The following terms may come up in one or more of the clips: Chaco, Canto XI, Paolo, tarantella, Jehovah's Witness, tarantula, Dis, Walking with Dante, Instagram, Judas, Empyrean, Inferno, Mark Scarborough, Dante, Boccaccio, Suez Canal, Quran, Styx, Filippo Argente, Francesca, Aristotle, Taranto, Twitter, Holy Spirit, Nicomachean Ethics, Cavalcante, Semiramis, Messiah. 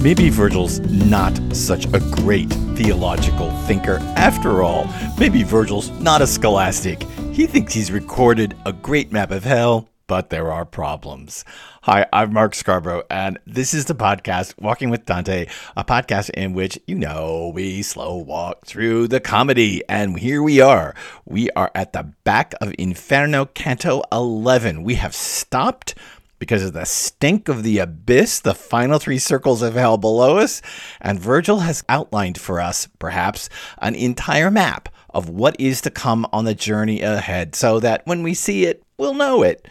Maybe Virgil's not such a great theological thinker after all. Maybe Virgil's not a scholastic. He thinks he's recorded a great map of hell, but there are problems. Hi, I'm Mark Scarborough, and this is the podcast Walking with Dante, a podcast in which, we slow walk through the comedy. And here we are. We are at the back of Inferno, Canto XI. We have stopped because of the stink of the abyss, the final three circles of hell below us, and Virgil has outlined for us, perhaps, an entire map of what is to come on the journey ahead, so that when we see it, we'll know it.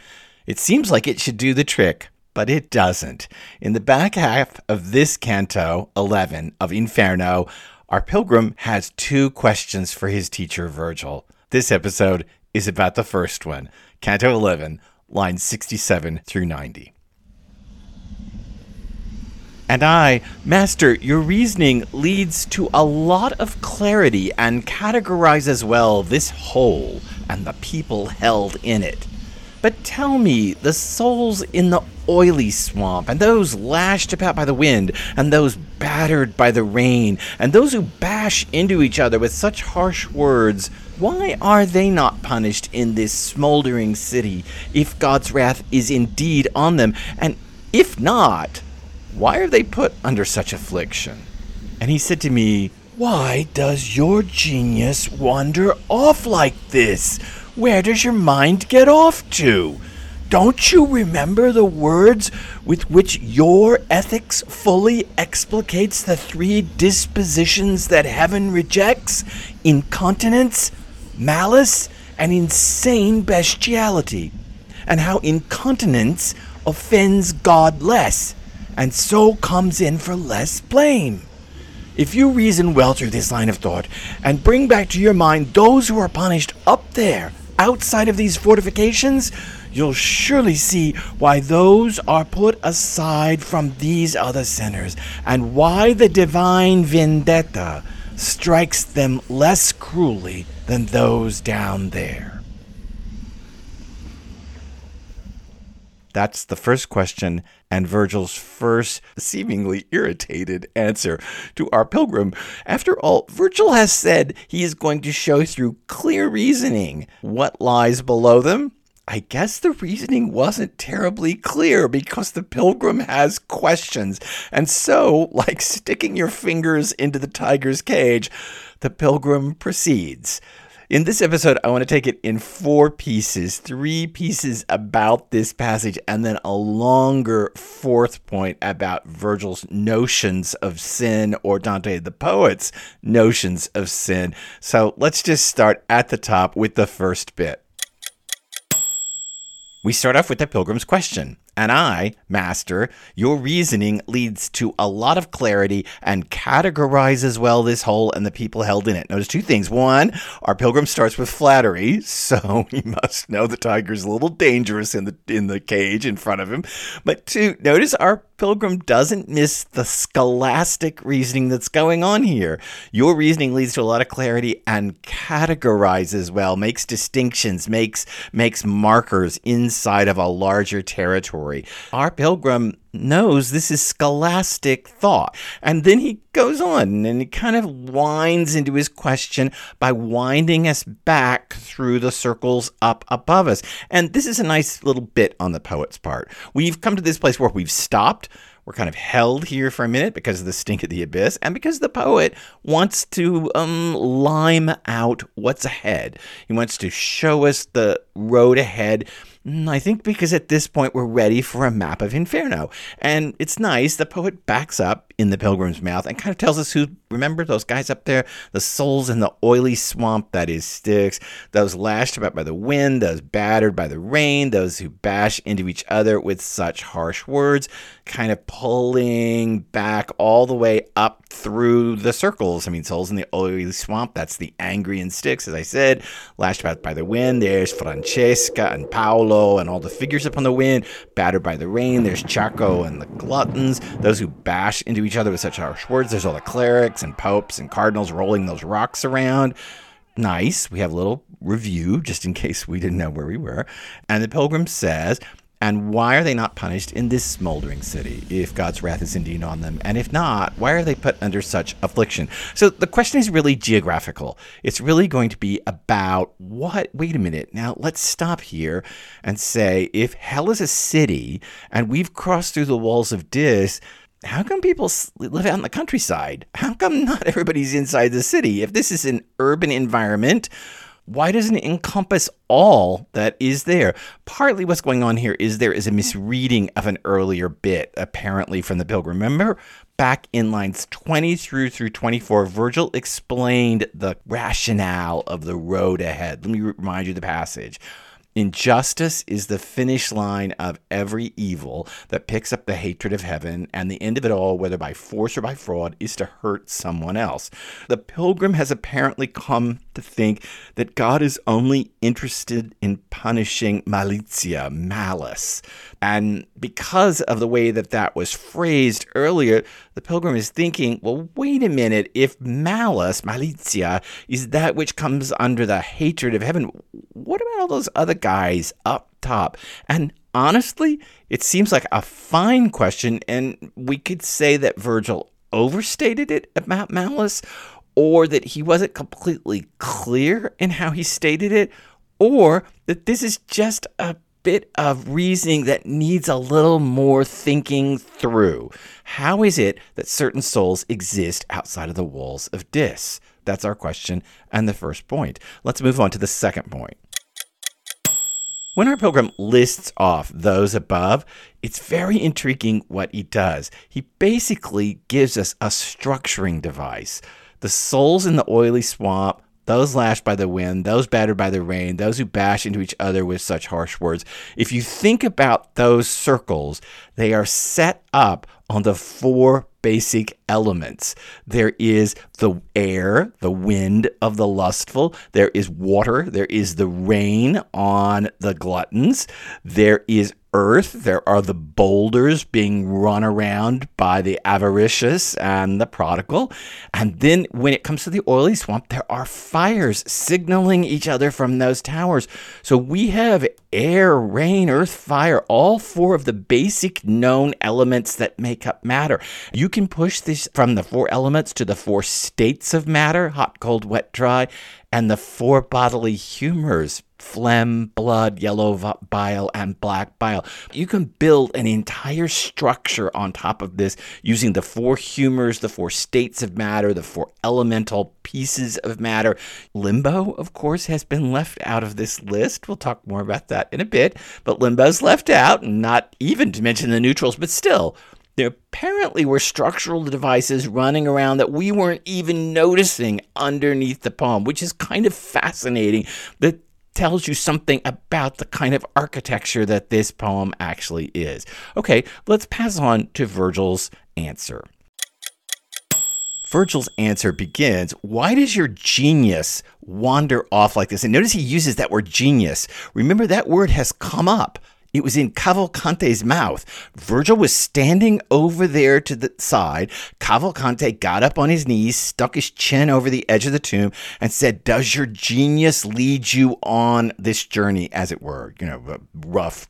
It seems like it should do the trick, but it doesn't. In the back half of this Canto 11 of Inferno, our pilgrim has two questions for his teacher, Virgil. This episode is about the first one, Canto 11, lines 67 through 90. And I, Master, your reasoning leads to a lot of clarity and categorizes well this whole and the people held in it. But tell me, the souls in the oily swamp, and those lashed about by the wind, and those battered by the rain, and those who bash into each other with such harsh words, why are they not punished in this smoldering city, if God's wrath is indeed on them? And if not, why are they put under such affliction? And he said to me, why does your genius wander off like this? Where does your mind get off to? Don't you remember the words with which your ethics fully explicates the three dispositions that heaven rejects? Incontinence, malice, and insane bestiality. And how incontinence offends God less, and so comes in for less blame. If you reason well through this line of thought, and bring back to your mind those who are punished up there, outside of these fortifications, you'll surely see why those are put aside from these other sinners, and why the divine vendetta strikes them less cruelly than those down there. That's the first question, and Virgil's first seemingly irritated answer to our pilgrim. After all, Virgil has said he is going to show through clear reasoning what lies below them. I guess the reasoning wasn't terribly clear because the pilgrim has questions. And so, like sticking your fingers into the tiger's cage, the pilgrim proceeds. In this episode, I want to take it in four pieces, three pieces about this passage, and then a longer fourth point about Virgil's notions of sin, or Dante the poet's notions of sin. So let's just start at the top with the first bit. We start off with the pilgrim's question. And I, Master, your reasoning leads to a lot of clarity and categorizes well this whole and the people held in it. Notice two things. One, our pilgrim starts with flattery, so he must know the tiger's a little dangerous in the cage in front of him. But two, notice our pilgrim doesn't miss the scholastic reasoning that's going on here. Your reasoning leads to a lot of clarity and categorizes well, makes distinctions, makes markers inside of a larger territory. Our pilgrim knows this is scholastic thought. And then he goes on and he kind of winds into his question by winding us back through the circles up above us. And this is a nice little bit on the poet's part. We've come to this place where we've stopped. We're kind of held here for a minute because of the stink of the abyss and because the poet wants to lime out what's ahead. He wants to show us the road ahead. I think because at this point we're ready for a map of Inferno. And it's nice, the poet backs up in the pilgrim's mouth and kind of tells us who, remember those guys up there? The souls in the oily swamp, that is Styx. Those lashed about by the wind, those battered by the rain, those who bash into each other with such harsh words, kind of pulling back all the way up through the circles. I mean, souls in the oily swamp, that's the angry and Styx, as I said. Lashed about by the wind, there's Francesca and Paolo, and all the figures upon the wind, battered by the rain, there's Chaco and the gluttons, those who bash into each other with such harsh words, there's all the clerics and popes and cardinals rolling those rocks around. Nice, we have a little review just in case we didn't know where we were. And the pilgrim says, And why are they not punished in this smoldering city, if God's wrath is indeed on them? And if not, why are they put under such affliction? So the question is really geographical. It's really going to be about what? Wait a minute. Now, let's stop here and say, if hell is a city and we've crossed through the walls of Dis, how come people live out in the countryside? How come not everybody's inside the city? If this is an urban environment, why doesn't it encompass all that is there? Partly what's going on here is there is a misreading of an earlier bit, apparently, from the Pilgrim. Remember, back in lines 23 through 24, Virgil explained the rationale of the road ahead. Let me remind you the passage. Injustice is the finish line of every evil that picks up the hatred of heaven, and the end of it all, whether by force or by fraud, is to hurt someone else. The pilgrim has apparently come to think that God is only interested in punishing malitia, malice. And because of the way that that was phrased earlier, the pilgrim is thinking, well, wait a minute, if malice, malitia, is that which comes under the hatred of heaven, what about all those other guys up top? And honestly, it seems like a fine question, and we could say that Virgil overstated it about malice, or that he wasn't completely clear in how he stated it, or that this is just a bit of reasoning that needs a little more thinking through. How is it that certain souls exist outside of the walls of Dis? That's our question and the first point. Let's move on to the second point. When our pilgrim lists off those above, it's very intriguing what he does. He basically gives us a structuring device. The souls in the oily swamp, those lashed by the wind, those battered by the rain, those who bash into each other with such harsh words. If you think about those circles, they are set up on the four basic elements. There is the air, the wind of the lustful. There is water. There is the rain on the gluttons. There is earth. There are the boulders being run around by the avaricious and the prodigal. And then when it comes to the oily swamp, there are fires signaling each other from those towers. So we have air, rain, earth, fire, all four of the basic known elements that make up matter. You can push this from the four elements to the four states of matter, hot, cold, wet, dry, and the four bodily humors, phlegm, blood, yellow bile, and black bile. You can build an entire structure on top of this using the four humors, the four states of matter, the four elemental pieces of matter. Limbo, of course, has been left out of this list. We'll talk more about that in a bit, but limbo's left out, not even to mention the neutrals, but still. There apparently were structural devices running around that we weren't even noticing underneath the poem, which is kind of fascinating. That tells you something about the kind of architecture that this poem actually is. Okay, let's pass on to Virgil's answer. Virgil's answer begins, why does your genius wander off like this? And notice he uses that word genius. Remember, that word has come up. It was in Cavalcante's mouth. Virgil was standing over there to the side. Cavalcante got up on his knees, stuck his chin over the edge of the tomb, and said, does your genius lead you on this journey, as it were? You know, a rough,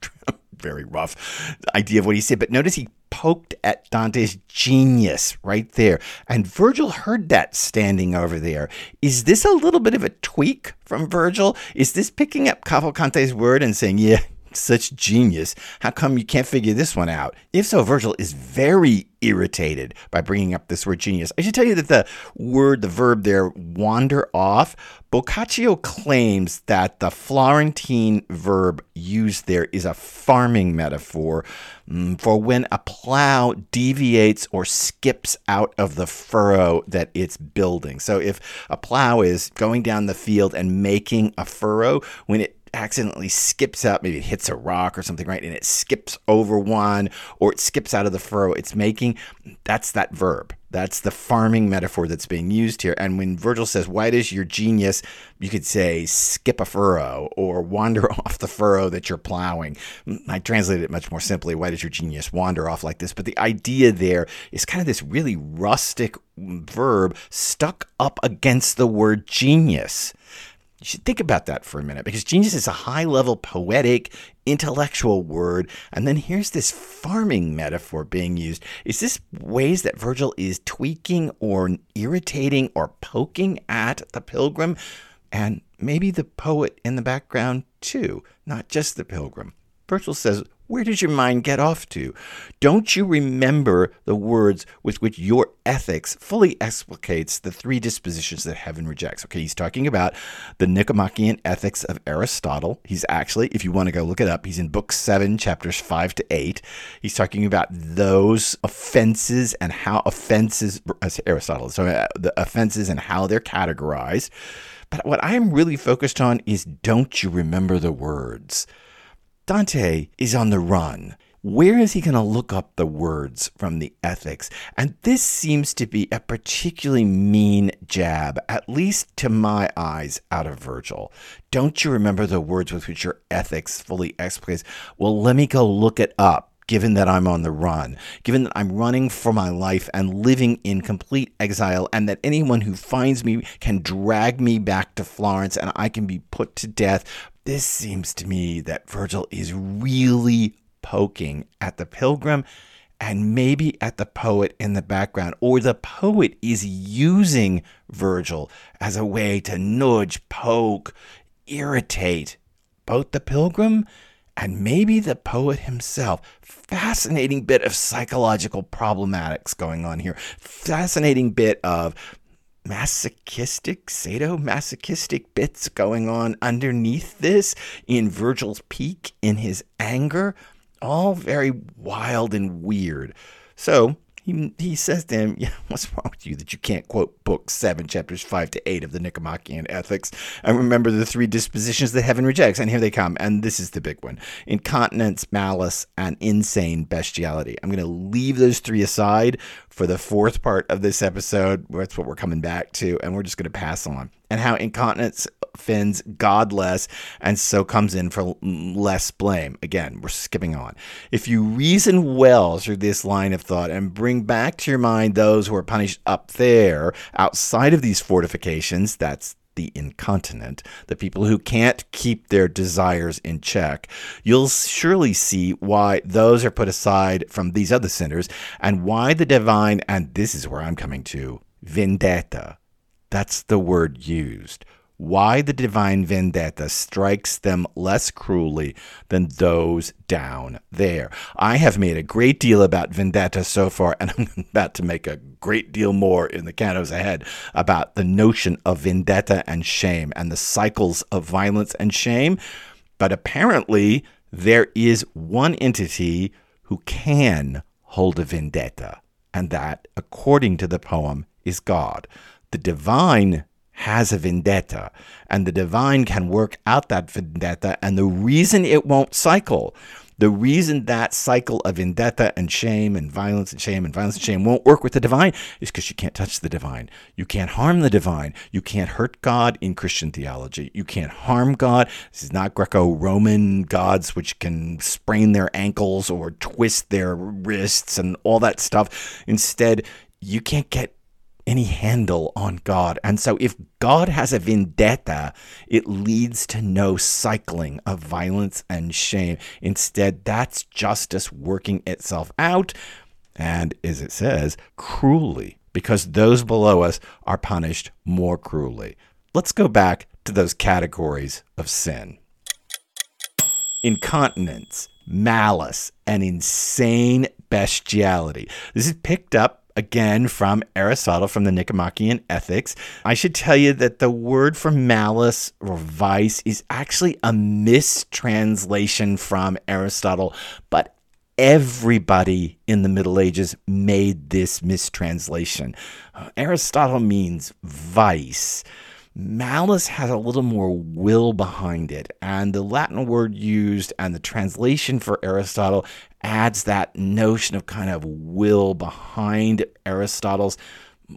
very rough idea of what he said. But notice he poked at Dante's genius right there. And Virgil heard that standing over there. Is this a little bit of a tweak from Virgil? Is this picking up Cavalcante's word and saying, yeah, such genius. How come you can't figure this one out? If so, Virgil is very irritated by bringing up this word genius. I should tell you that the word, the verb there, wander off, Boccaccio claims that the Florentine verb used there is a farming metaphor for when a plow deviates or skips out of the furrow that it's building. So if a plow is going down the field and making a furrow, when it accidentally skips out, maybe it hits a rock or something, right? And it skips over one, or it skips out of the furrow it's making. That's that verb. That's the farming metaphor that's being used here. And when Virgil says, why does your genius, you could say, skip a furrow or wander off the furrow that you're plowing. I translated it much more simply. Why does your genius wander off like this? But the idea there is kind of this really rustic verb stuck up against the word genius. You should think about that for a minute, because genius is a high-level poetic, intellectual word. And then here's this farming metaphor being used. Is this ways that Virgil is tweaking or irritating or poking at the pilgrim? And maybe the poet in the background too, not just the pilgrim. Virgil says, where does your mind get off to? Don't you remember the words with which your ethics fully explicates the three dispositions that heaven rejects? Okay, he's talking about the Nicomachean Ethics of Aristotle. He's actually, if you want to go look it up, he's in Book 7, Chapters 5 to 8. He's talking about those offenses and how offenses, Aristotle, so the offenses and how they're categorized. But what I'm really focused on is, don't you remember the words? Dante is on the run. Where is he going to look up the words from the ethics? And this seems to be a particularly mean jab, at least to my eyes, out of Virgil. Don't you remember the words with which your ethics fully explicates? Well, let me go look it up, given that I'm on the run, given that I'm running for my life and living in complete exile, and that anyone who finds me can drag me back to Florence and I can be put to death. This seems to me that Virgil is really poking at the pilgrim and maybe at the poet in the background, or the poet is using Virgil as a way to nudge, poke, irritate both the pilgrim and maybe the poet himself. Fascinating bit of psychological problematics going on here. Fascinating bit of masochistic, sadomasochistic bits going on underneath this in Virgil's peak, in his anger, all very wild and weird. So he says to him, yeah, what's wrong with you that you can't quote Book 7, Chapters 5 to 8 of the Nicomachean Ethics and remember the three dispositions that heaven rejects? And here they come, and this is the big one: incontinence, malice, and insane bestiality. I'm going to leave those three aside for the fourth part of this episode. That's what we're coming back to, and we're just going to pass on. And how incontinence offends God less, and so comes in for less blame. Again, we're skipping on. If you reason well through this line of thought and bring back to your mind those who are punished up there, outside of these fortifications, that's the incontinent, the people who can't keep their desires in check, you'll surely see why those are put aside from these other sinners, and why the divine, and this is where I'm coming to, vendetta, that's the word used, why the divine vendetta strikes them less cruelly than those down there. I have made a great deal about vendetta so far, and I'm about to make a great deal more in the cantos ahead about the notion of vendetta and shame and the cycles of violence and shame. But apparently there is one entity who can hold a vendetta, and that, according to the poem, is God. The divine has a vendetta, and the divine can work out that vendetta, and the reason it won't cycle, the reason that cycle of vendetta and shame and violence and shame and violence and shame won't work with the divine is because you can't touch the divine. You can't harm the divine. You can't hurt God in Christian theology. You can't harm God. This is not Greco-Roman gods which can sprain their ankles or twist their wrists and all that stuff. Instead, you can't get any handle on God. And so if God has a vendetta, it leads to no cycling of violence and shame. Instead, that's justice working itself out, and as it says, cruelly, because those below us are punished more cruelly. Let's go back to those categories of sin. Incontinence, malice, and insane bestiality. This is picked up again from Aristotle, from the Nicomachean Ethics. I should tell you that the word for malice or vice is actually a mistranslation from Aristotle, but everybody in the Middle Ages made this mistranslation. Aristotle means vice. Malice has a little more will behind it, and the Latin word used and the translation for Aristotle adds that notion of kind of will behind Aristotle's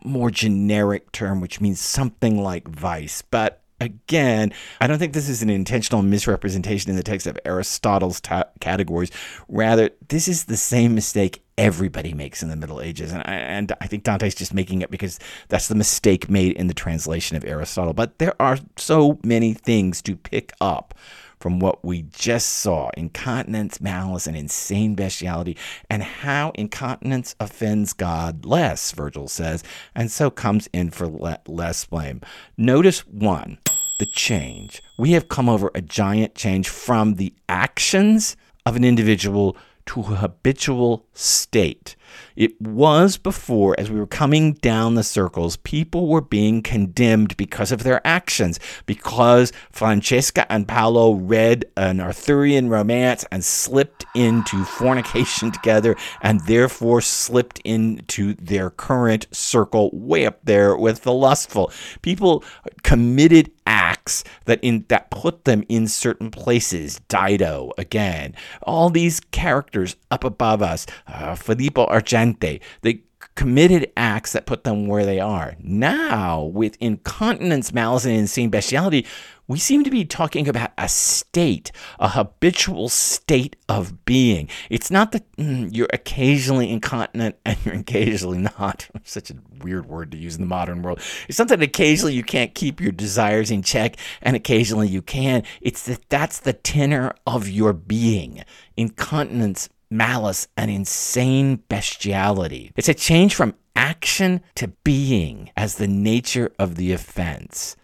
more generic term, which means something like vice. But Again, I don't think this is an intentional misrepresentation in the text of Aristotle's categories. Rather, this is the same mistake everybody makes in the Middle Ages. And I think Dante's just making it because that's the mistake made in the translation of Aristotle. But there are so many things to pick up from what we just saw: incontinence, malice, and insane bestiality, and how incontinence offends God less, Virgil says, and so comes in for less blame. Notice one, the change. We have come over a giant change from the actions of an individual to a habitual state. It was before, as we were coming down the circles, people were being condemned because of their actions, because Francesca and Paolo read an Arthurian romance and slipped into fornication together, and therefore slipped into their current circle way up there with the lustful. People committed acts that put them in certain places. Dido, again. All these characters up above us, Filippo Argente, they committed acts that put them where they are. Now, with incontinence, malice, and insane bestiality, we seem to be talking about a state, a habitual state of being. It's not that you're occasionally incontinent and you're occasionally not. Such a weird word to use in the modern world. It's not that occasionally you can't keep your desires in check and occasionally you can. It's that that's the tenor of your being. Incontinence, malice, and insane bestiality. It's a change from action to being as the nature of the offense.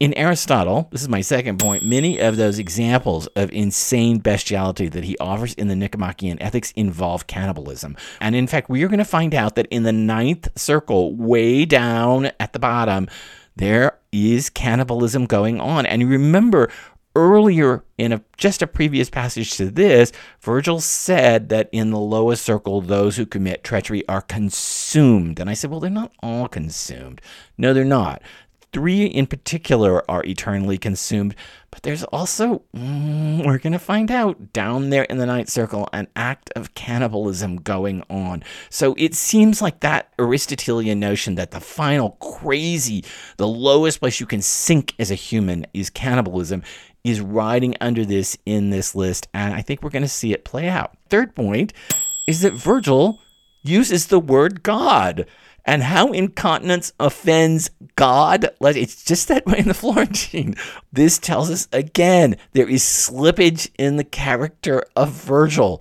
In Aristotle, this is my second point, many of those examples of insane bestiality that he offers in the Nicomachean Ethics involve cannibalism. And in fact, we are going to find out that in the ninth circle, way down at the bottom, there is cannibalism going on. And you remember, earlier in just a previous passage to this, Virgil said that in the lowest circle, those who commit treachery are consumed. And I said, well, they're not all consumed. No, they're not. 3 in particular are eternally consumed. But there's also, we're going to find out, down there in the ninth circle, an act of cannibalism going on. So it seems like that Aristotelian notion that the final crazy, the lowest place you can sink as a human is cannibalism, is riding under this in this list. And I think we're going to see it play out. Third point is that Virgil uses the word God, and how incontinence offends God. It's just that way in the Florentine. This tells us, again, there is slippage in the character of Virgil.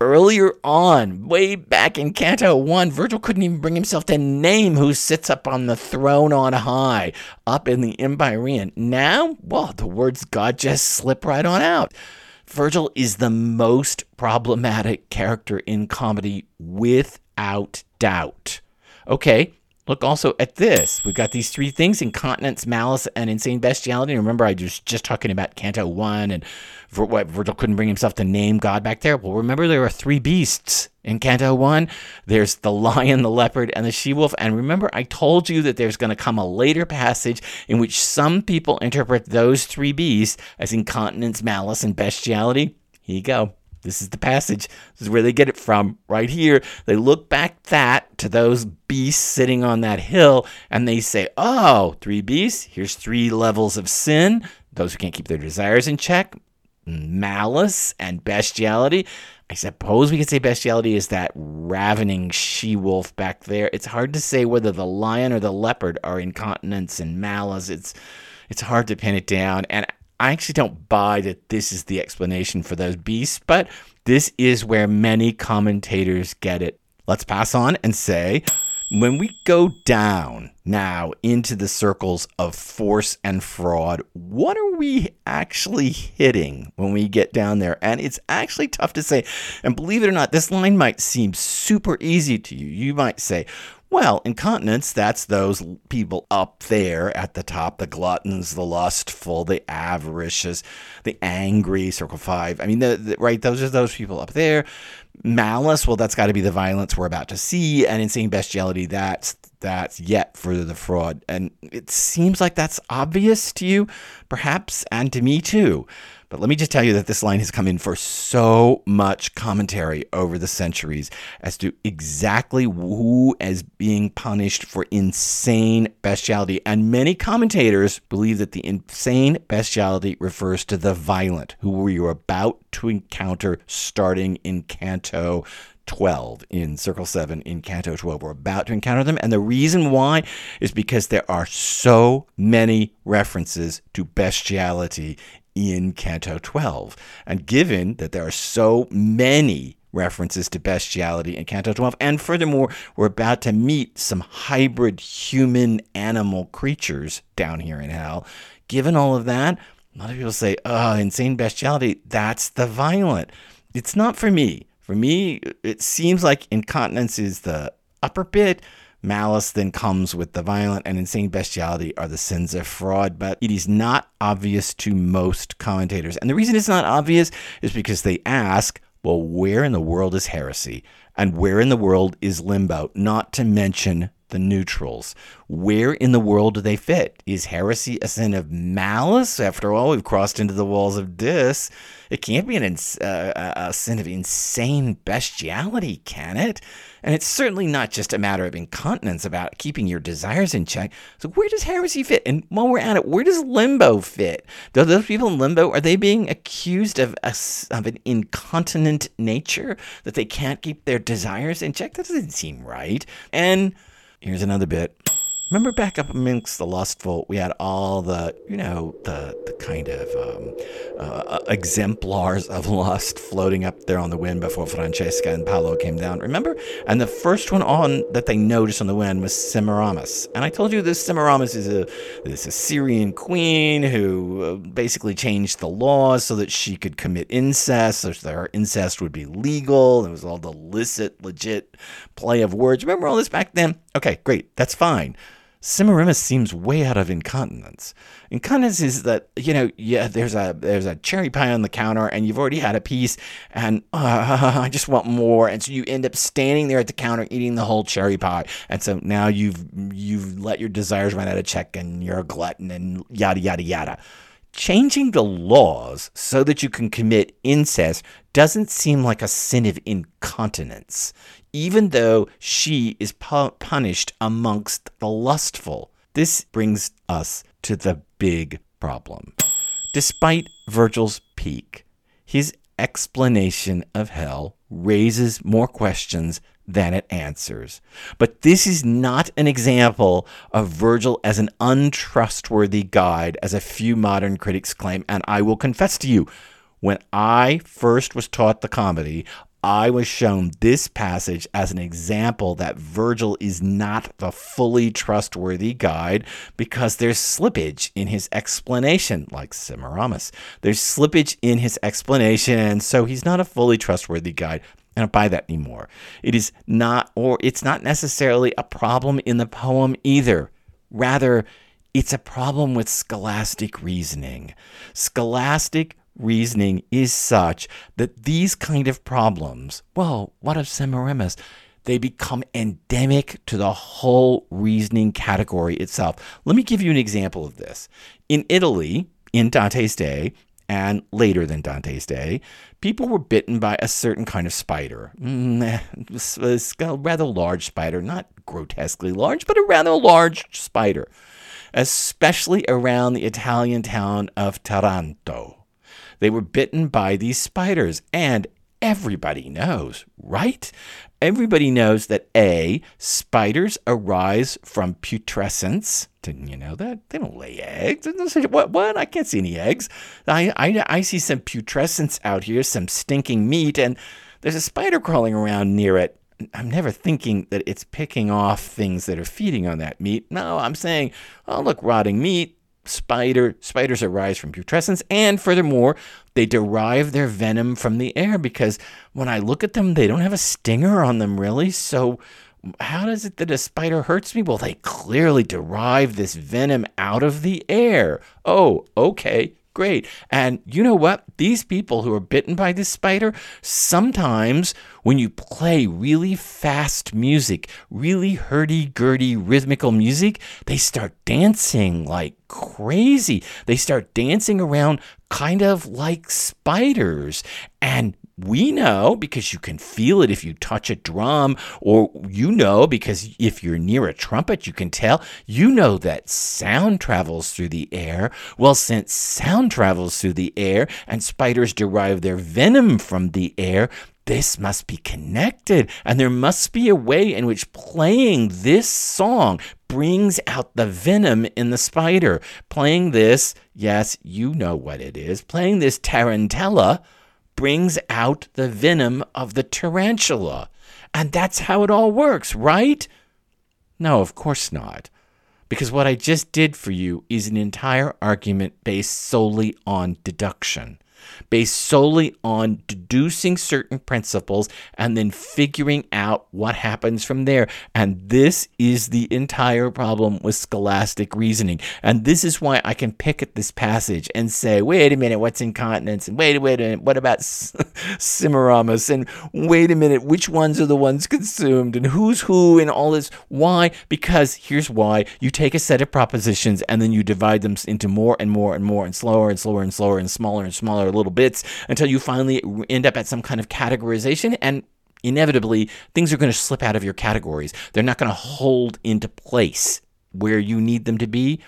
Earlier on, way back in Canto I, Virgil couldn't even bring himself to name who sits up on the throne on high, up in the Empyrean. Now, well, the words God just slip right on out. Virgil is the most problematic character in comedy without doubt. Okay, look also at this. We've got these 3 things: incontinence, malice, and insane bestiality. And remember, I was just talking about Canto I and what Virgil couldn't bring himself to name God back there. Well, remember, there are 3 beasts in Canto I. There's the lion, the leopard, and the she-wolf. And remember, I told you that there's going to come a later passage in which some people interpret those 3 beasts as incontinence, malice, and bestiality. Here you go. This is the passage. This is where they get it from, right here. They look back to those beasts sitting on that hill, and they say, oh, 3 beasts, here's 3 levels of sin: those who can't keep their desires in check, malice, and bestiality. I suppose we could say bestiality is that ravening she-wolf back there. It's hard to say whether the lion or the leopard are incontinence and malice. It's hard to pin it down, and I actually don't buy that this is the explanation for those beasts, but this is where many commentators get it. Let's pass on and say, when we go down now into the circles of force and fraud, what are we actually hitting when we get down there? And it's actually tough to say. And believe it or not, this line might seem super easy to you. You might say, well, incontinence, that's those people up there at the top, the gluttons, the lustful, the avaricious, the angry, circle 5. I mean, right, those are those people up there. Malice, well, that's got to be the violence we're about to see. And insane bestiality, that's yet further the fraud. And it seems like that's obvious to you, perhaps, and to me too. But let me just tell you that this line has come in for so much commentary over the centuries as to exactly who is being punished for insane bestiality. And many commentators believe that the insane bestiality refers to the violent, who we were about to encounter starting in Canto 12, in Circle 7, in Canto 12. We're about to encounter them. And the reason why is because there are so many references to bestiality in Canto 12. And given that there are so many references to bestiality in Canto 12, and furthermore, we're about to meet some hybrid human-animal creatures down here in hell, given all of that, a lot of people say, oh, insane bestiality, that's the violent. It's not for me. For me, it seems like incontinence is the upper bit. Malice then comes with the violent, and insane bestiality are the sins of fraud, but it is not obvious to most commentators. And the reason it's not obvious is because they ask, well, where in the world is heresy? And where in the world is limbo? Not to mention the neutrals. Where in the world do they fit? Is heresy a sin of malice? After all, we've crossed into the walls of Dis. It can't be a sin of insane bestiality, can it? And it's certainly not just a matter of incontinence about keeping your desires in check. So where does heresy fit? And while we're at it, where does limbo fit? Do those people in limbo, are they being accused of an incontinent nature, that they can't keep their desires in check? That doesn't seem right. And here's another bit. Remember back up amongst the lustful, we had all the, you know, the kind of exemplars of lust floating up there on the wind before Francesca and Paolo came down. Remember? And the first one on that they noticed on the wind was Semiramis. And I told you this Semiramis is this Assyrian queen who basically changed the laws so that she could commit incest, so that her incest would be legal. It was all the licit, legit play of words. Remember all this back then? Okay, great. That's fine. Semiramis seems way out of incontinence. Incontinence is that, you know, yeah, there's a cherry pie on the counter and you've already had a piece and I just want more. And so you end up standing there at the counter eating the whole cherry pie. And so now you've let your desires run out of check and you're a glutton and yada, yada, yada. Changing the laws so that you can commit incest doesn't seem like a sin of incontinence, even though she is punished amongst the lustful. This brings us to the big problem. Despite Virgil's peak, his explanation of hell raises more questions than it answers. But this is not an example of Virgil as an untrustworthy guide, as a few modern critics claim, and I will confess to you, when I first was taught the comedy, I was shown this passage as an example that Virgil is not the fully trustworthy guide because there's slippage in his explanation, like Semiramis. There's slippage in his explanation, and so he's not a fully trustworthy guide. I don't buy that anymore. It's not necessarily a problem in the poem either. Rather, it's a problem with scholastic reasoning. Scholastic reasoning is such that these kind of problems, well, what of Semiramis? They become endemic to the whole reasoning category itself. Let me give you an example of this. In Italy, in Dante's day, and later than Dante's day, people were bitten by a certain kind of spider. A rather large spider, not grotesquely large, but a rather large spider, especially around the Italian town of Taranto. They were bitten by these spiders, and everybody knows, right? Everybody knows that, A, spiders arise from putrescence. Didn't you know that? They don't lay eggs. What? I can't see any eggs. I see some putrescence out here, some stinking meat, and there's a spider crawling around near it. I'm never thinking that it's picking off things that are feeding on that meat. No, I'm saying, oh, look, rotting meat. Spiders arise from putrescence, and furthermore, they derive their venom from the air, because when I look at them, they don't have a stinger on them, really. So how is it that a spider hurts me? Well, they clearly derive this venom out of the air. Oh, okay, great. And you know what? These people who are bitten by this spider, sometimes when you play really fast music, really hurdy-gurdy rhythmical music, they start dancing like crazy. They start dancing around kind of like spiders. And we know, because you can feel it if you touch a drum, or you know, because if you're near a trumpet, you can tell, you know that sound travels through the air. Well, since sound travels through the air and spiders derive their venom from the air, this must be connected, and there must be a way in which playing this song brings out the venom in the spider. Playing this, yes, you know what it is, playing this tarantella brings out the venom of the tarantula. And that's how it all works, right? No, of course not. Because what I just did for you is an entire argument based solely on deduction, based solely on deducing certain principles and then figuring out what happens from there. And this is the entire problem with scholastic reasoning. And this is why I can pick at this passage and say, wait a minute, what's incontinence? And wait a minute, what about Semiramis? And wait a minute, which ones are the ones consumed? And who's who and all this? Why? Because here's why. You take a set of propositions and then you divide them into more and more and more and slower and slower and slower and smaller and smaller little bits until you finally end up at some kind of categorization, and inevitably things are going to slip out of your categories. They're not going to hold into place where you need them to be.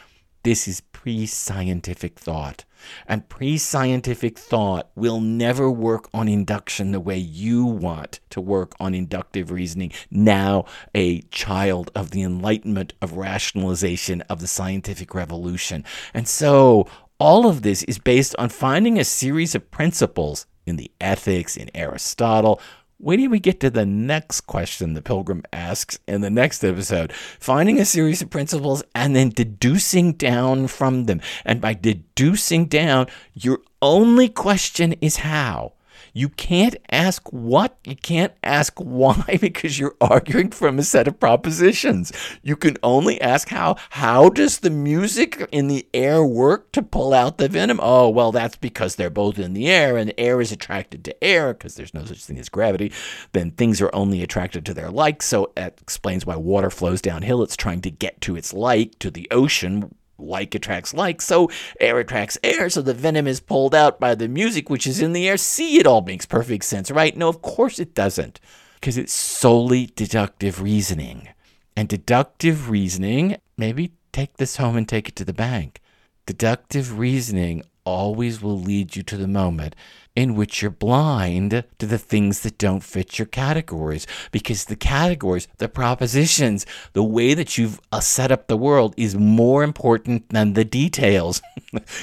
This is pre-scientific thought, and pre-scientific thought will never work on induction the way you want to work on inductive reasoning, now a child of the Enlightenment, of rationalization, of the scientific revolution. And so all of this is based on finding a series of principles in the ethics, in Aristotle. When do we get to the next question the pilgrim asks in the next episode? Finding a series of principles and then deducing down from them. And by deducing down, your only question is how. You can't ask what, you can't ask why, because you're arguing from a set of propositions. You can only ask how. How does the music in the air work to pull out the venom? Oh, well, that's because they're both in the air, and air is attracted to air, because there's no such thing as gravity. Then things are only attracted to their like, so that explains why water flows downhill. It's trying to get to its like, to the ocean. Like attracts like, so air attracts air, so the venom is pulled out by the music which is in the air. See, it all makes perfect sense, right? No, of course it doesn't, because it's solely deductive reasoning. And deductive reasoning, maybe take this home and take it to the bank. Deductive reasoning always will lead you to the moment in which you're blind to the things that don't fit your categories, because the categories, the propositions, the way that you've set up the world is more important than the details.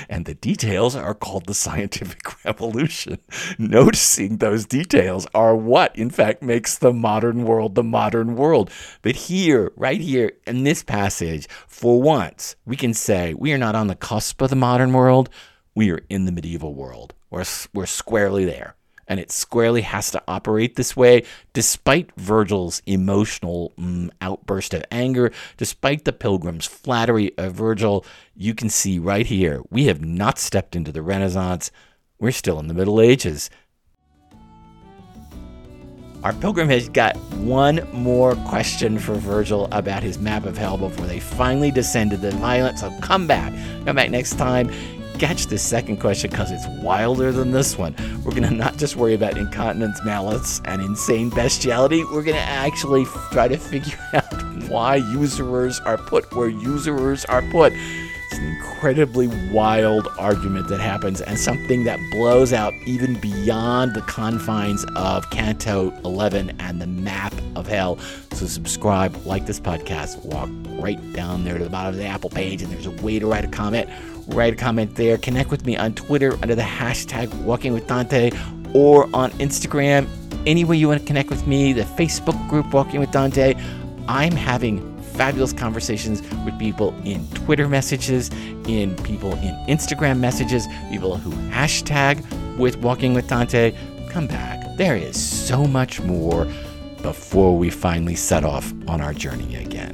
And the details are called the scientific revolution. Noticing those details are what, in fact, makes the modern world the modern world. But here, right here in this passage, for once, we can say we are not on the cusp of the modern world. We are in the medieval world. We're squarely there, and it squarely has to operate this way, despite Virgil's emotional outburst of anger, despite the pilgrim's flattery of Virgil. You can see right here, we have not stepped into the Renaissance. We're still in the Middle Ages. Our pilgrim has got one more question for Virgil about his map of hell before they finally descend to the violence. So come back. Come back next time. Catch this second question, because it's wilder than this one. We're going to not just worry about incontinence, malice, and insane bestiality. We're going to actually try to figure out why usurers are put where usurers are put. It's an incredibly wild argument that happens, and something that blows out even beyond the confines of Canto XI and the map of hell. So subscribe, like this podcast, walk right down there to the bottom of the Apple page, and there's a way to write a comment. Write a comment there. Connect with me on Twitter under the hashtag Walking with Dante, or on Instagram. Any way you want to connect with me, the Facebook group Walking with Dante. I'm having fabulous conversations with people in Twitter messages, in people in Instagram messages, people who hashtag with Walking with Dante. Come back. There is so much more before we finally set off on our journey again.